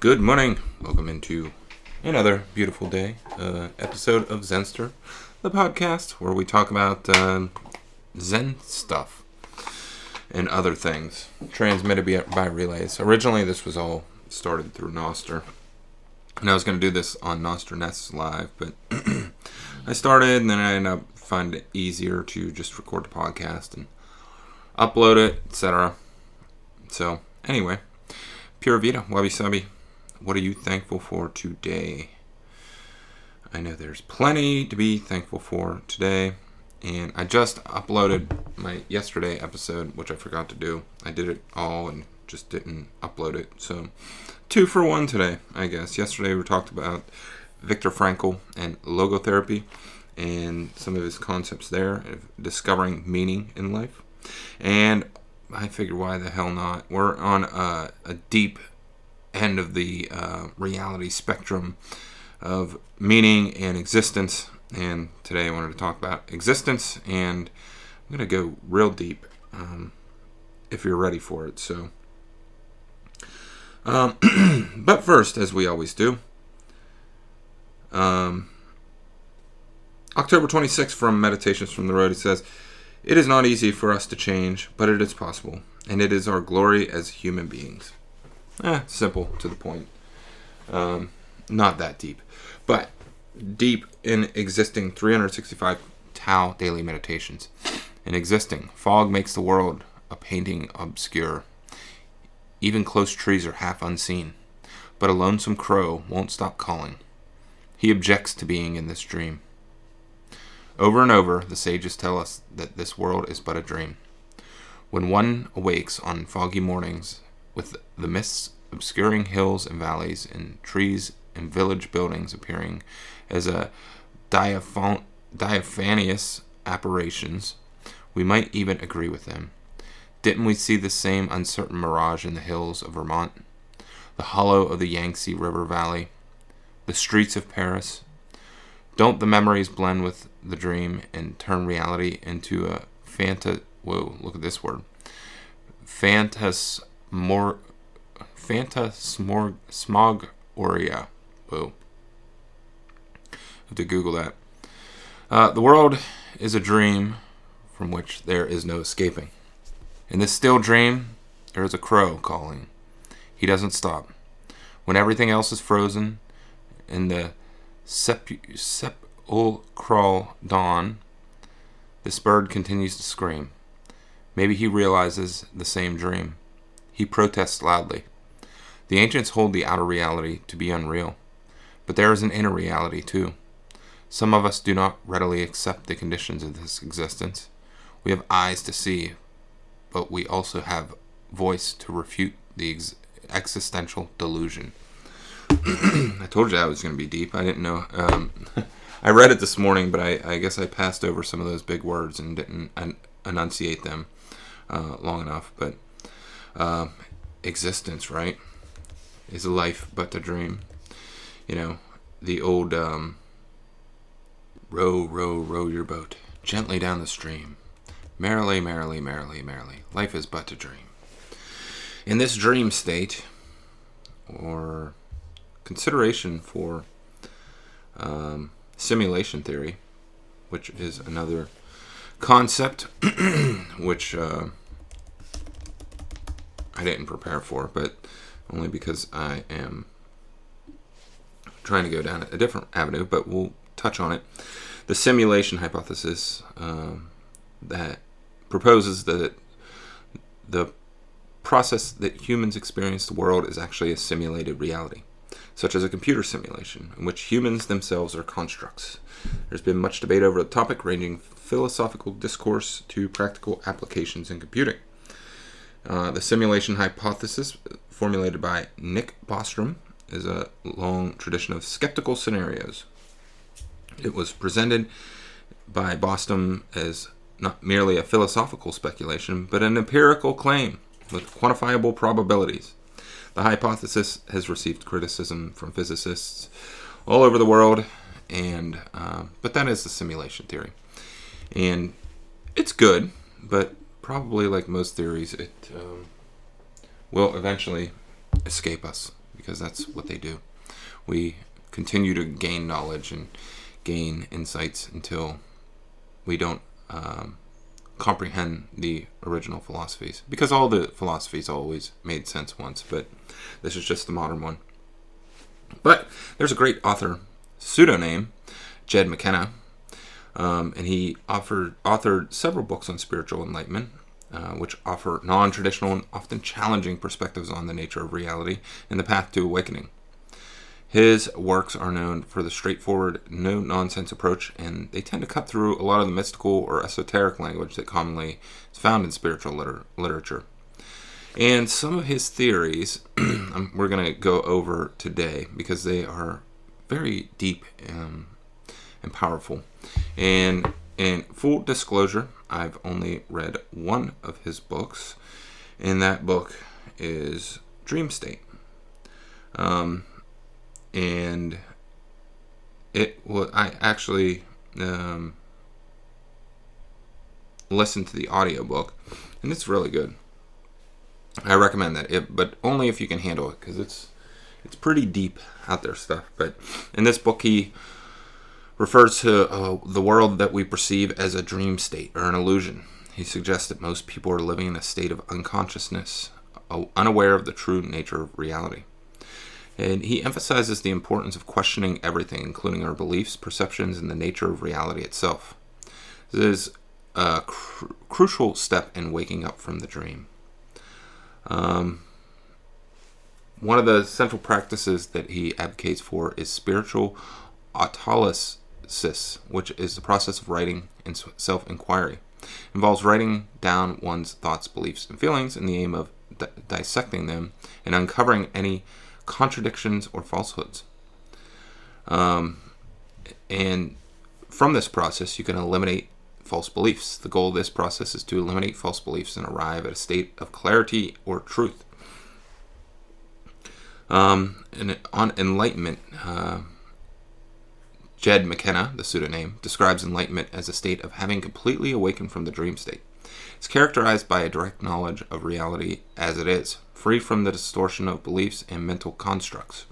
Good morning. Welcome into another beautiful day episode of Zenster, the podcast where we talk about Zen stuff and other things transmitted by relays. Originally, this was all started through Nostr, and I was going to do this on Nostr Nests Live, but I started, and then I ended up finding it easier to just record the podcast and upload it, etc. So, anyway, Pura Vida, Wabi Sabi, what are you thankful for today? I know there's plenty to be thankful for today, and I just uploaded my yesterday episode, which I forgot to do. I did it all and just didn't upload it, so 2 for 1 today, I guess. Yesterday we talked about Viktor Frankl and logotherapy and some of his concepts there of discovering meaning in life. And I figured, why the hell not? We're on a deep end of the reality spectrum of meaning and existence. And today I wanted to talk about existence, and I'm going to go real deep if you're ready for it. So, but first, as we always do, October 26th from Meditations from the Road, it says, "It is not easy for us to change, but it is possible, and it is our glory as human beings." Simple, to the point. Not that deep, but deep in existing 365 Tao daily meditations. In existing, fog makes the world a painting obscure. Even close trees are half unseen, but a lonesome crow won't stop calling. He objects to being in this dream. Over and over, the sages tell us that this world is but a dream. When one awakes on foggy mornings, with the mists obscuring hills and valleys and trees and village buildings appearing as a diaphanous apparitions, we might even agree with them. Didn't we see the same uncertain mirage in the hills of Vermont, the hollow of the Yangtze River Valley, the streets of Paris? Don't the memories blend with the dream and turn reality into a phantasmagoria. Whoa. I have to Google that. The world is a dream from which there is no escaping. In this still dream, there is a crow calling. He doesn't stop. When everything else is frozen and the sepulchral dawn, this bird continues to scream. Maybe he realizes the same dream. He protests loudly. The ancients hold the outer reality to be unreal, but there is an inner reality too. Some of us do not readily accept the conditions of this existence. We have eyes to see, but we also have voice to refute the existential delusion. I told you that was going to be deep. I didn't know. I read it this morning, but I guess I passed over some of those big words and didn't enunciate them long enough. But existence, right, is life but a dream. You know, the old row, row, row your boat gently down the stream. Merrily, merrily, merrily, merrily. Life is but a dream. In this dream state, or consideration for simulation theory, which is another concept which I didn't prepare for, but only because I am trying to go down a different avenue, but we'll touch on it. The simulation hypothesis that proposes that the process that humans experience the world is actually a simulated reality, such as a computer simulation, in which humans themselves are constructs. There's been much debate over the topic, ranging from philosophical discourse to practical applications in computing. The simulation hypothesis, formulated by Nick Bostrom, is a long tradition of skeptical scenarios. It was presented by Bostrom as not merely a philosophical speculation, but an empirical claim with quantifiable probabilities. The hypothesis has received criticism from physicists all over the world, and but that is the simulation theory. And it's good, but probably like most theories, it will eventually escape us because that's what they do. We continue to gain knowledge and gain insights until we don't comprehend the original philosophies, because all the philosophies always made sense once, but this is just the modern one. But there's a great author pseudonym, Jed McKenna, and he authored several books on spiritual enlightenment, which offer non-traditional and often challenging perspectives on the nature of reality and the path to awakening. His works are known for the straightforward, no-nonsense approach, and they tend to cut through a lot of the mystical or esoteric language that commonly is found in spiritual literature. And some of his theories we're going to go over today because they are very deep and powerful. And in full disclosure, I've only read one of his books, and that book is Dream State. And it was, I actually listened to the audiobook, and it's really good. I recommend that, but only if you can handle it, because it's pretty deep out there stuff. But in this book, he refers to the world that we perceive as a dream state or an illusion. He suggests that most people are living in a state of unconsciousness, unaware of the true nature of reality. And he emphasizes the importance of questioning everything, including our beliefs, perceptions, and the nature of reality itself. This is a crucial step in waking up from the dream. One of the central practices that he advocates for is spiritual autolysis, which is the process of writing and self-inquiry. It involves writing down one's thoughts, beliefs, and feelings in the aim of dissecting them and uncovering any contradictions or falsehoods. And from this process, you can eliminate false beliefs. The goal of this process is to eliminate false beliefs and arrive at a state of clarity or truth. And on enlightenment, Jed McKenna, the pseudonym, describes enlightenment as a state of having completely awakened from the dream state. It's characterized by a direct knowledge of reality as it is, free from the distortion of beliefs and mental constructs.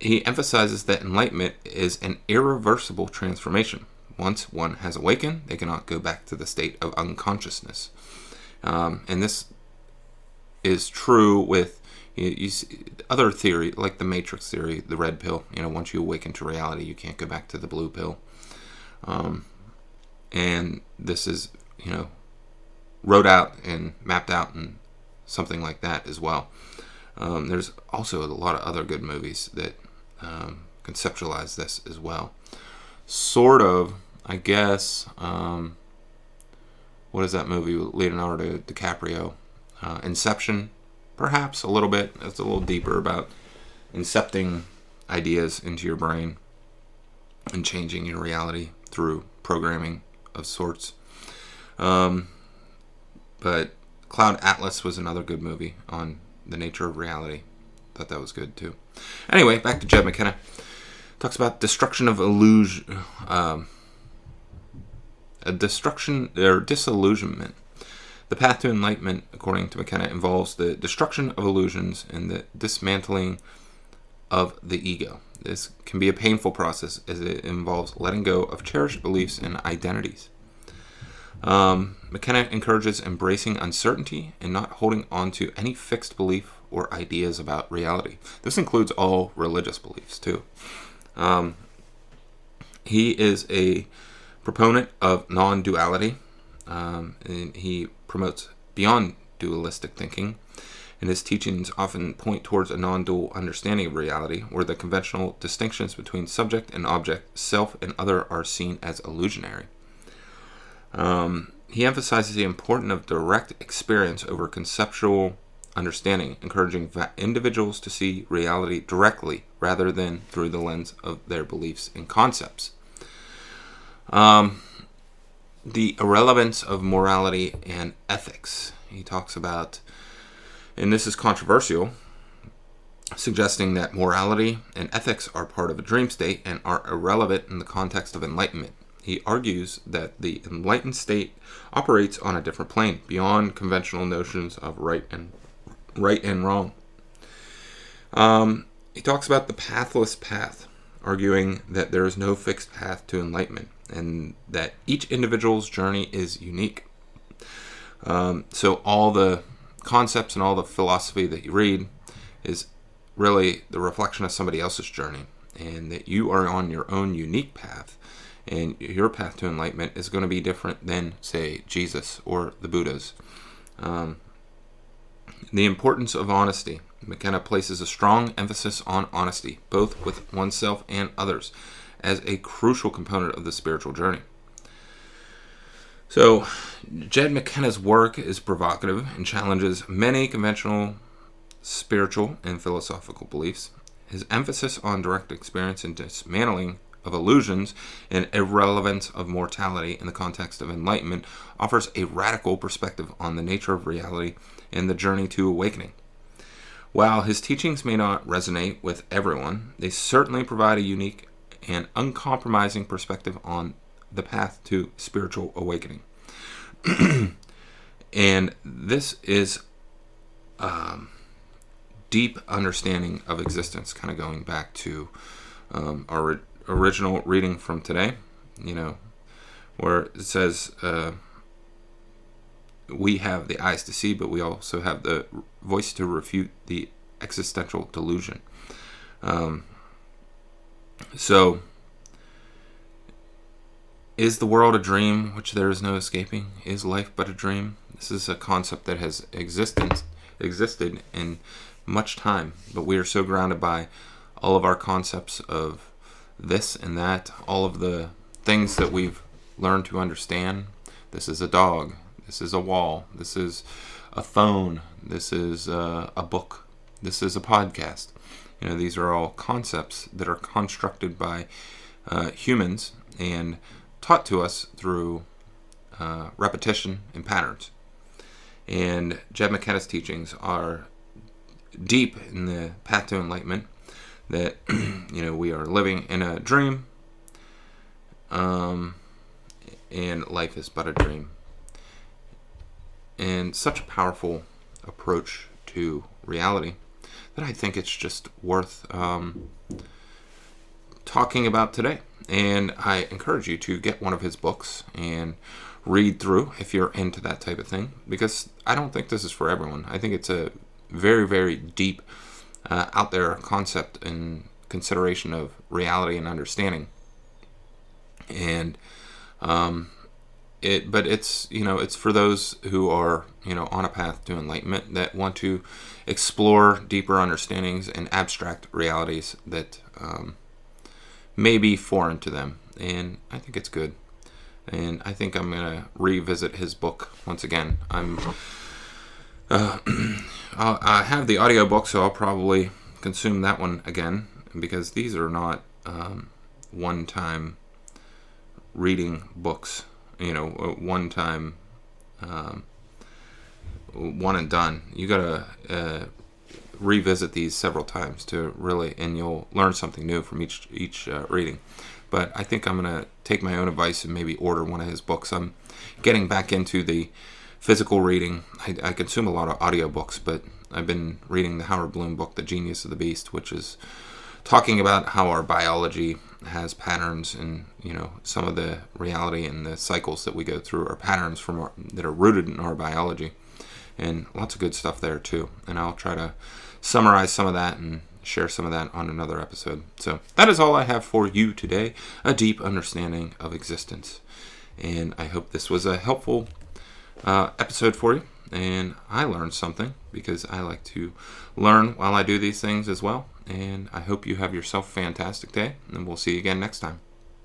He emphasizes that enlightenment is an irreversible transformation. Once one has awakened, they cannot go back to the state of unconsciousness. And this is true with other theory, like the Matrix theory, the red pill. You know, once you awaken to reality, you can't go back to the blue pill. And this is, wrote out and mapped out and something like that as well. There's also a lot of other good movies that conceptualize this as well. Sort of, I guess, what is that movie with Leonardo DiCaprio? Inception, perhaps, a little bit. It's a little deeper about incepting ideas into your brain and changing your reality through programming of sorts. But Cloud Atlas was another good movie on the nature of reality. Thought that was good too. Anyway, back to Jed McKenna. Talks about destruction of illusion, a destruction or disillusionment. The path to enlightenment, according to McKenna, involves the destruction of illusions and the dismantling of the ego. This can be a painful process as it involves letting go of cherished beliefs and identities. McKenna encourages embracing uncertainty and not holding on to any fixed belief or ideas about reality. This includes all religious beliefs, too. He is a proponent of non-duality, and he promotes beyond dualistic thinking, and his teachings often point towards a non-dual understanding of reality, where the conventional distinctions between subject and object, self and other, are seen as illusionary. He emphasizes the importance of direct experience over conceptual understanding, encouraging individuals to see reality directly rather than through the lens of their beliefs and concepts. The irrelevance of morality and ethics. He talks about, and this is controversial, suggesting that morality and ethics are part of a dream state and are irrelevant in the context of enlightenment. He argues that the enlightened state operates on a different plane, beyond conventional notions of right and right and wrong. He talks about the pathless path, arguing that there is no fixed path to enlightenment and that each individual's journey is unique. So all the concepts and all the philosophy that you read is really the reflection of somebody else's journey, and that you are on your own unique path, and your path to enlightenment is going to be different than, say, Jesus or the Buddha's. The importance of honesty. McKenna places a strong emphasis on honesty, both with oneself and others, as a crucial component of the spiritual journey. So, Jed McKenna's work is provocative and challenges many conventional spiritual and philosophical beliefs. His emphasis on direct experience and dismantling of illusions and irrelevance of mortality in the context of enlightenment offers a radical perspective on the nature of reality and the journey to awakening. While his teachings may not resonate with everyone, they certainly provide a unique and uncompromising perspective on the path to spiritual awakening. And this is deep understanding of existence, kind of going back to our original reading from today, you know, where it says we have the eyes to see, but we also have the voice to refute the existential delusion. So, is the world a dream which there is no escaping? Is life but a dream? This is a concept that has existed in much time, but we are so grounded by all of our concepts of this and that, all of the things that we've learned to understand. This is a dog, this is a wall, this is a phone, this is a book, this is a podcast. You know, these are all concepts that are constructed by humans and taught to us through repetition and patterns. And Jed McKenna's teachings are deep in the path to enlightenment, that you know, we are living in a dream, and life is but a dream. And such a powerful approach to reality that I think it's just worth talking about today. And I encourage you to get one of his books and read through if you're into that type of thing, because I don't think this is for everyone. I think it's a very, very deep, out there concept and consideration of reality and understanding. And it's, you know, it's for those who are, you know, on a path to enlightenment that want to explore deeper understandings and abstract realities that may be foreign to them. And I think it's good. And I think I'm going to revisit his book once again. I have the audiobook, so I'll probably consume that one again, because these are not one-time reading books, you know, one-time, one and done. You gotta revisit these several times to really, and you'll learn something new from each reading. But I think I'm gonna take my own advice and maybe order one of his books. I'm getting back into the physical reading. I consume a lot of audiobooks, but I've been reading the Howard Bloom book, The Genius of the Beast, which is talking about how our biology has patterns, and, you know, some of the reality and the cycles that we go through are patterns from that are rooted in our biology. And lots of good stuff there too. And I'll try to summarize some of that and share some of that on another episode. So that is all I have for you today, a deep understanding of existence. And I hope this was a helpful episode for you, and I learned something, because I like to learn while I do these things as well. And I hope you have yourself a fantastic day, and we'll see you again next time.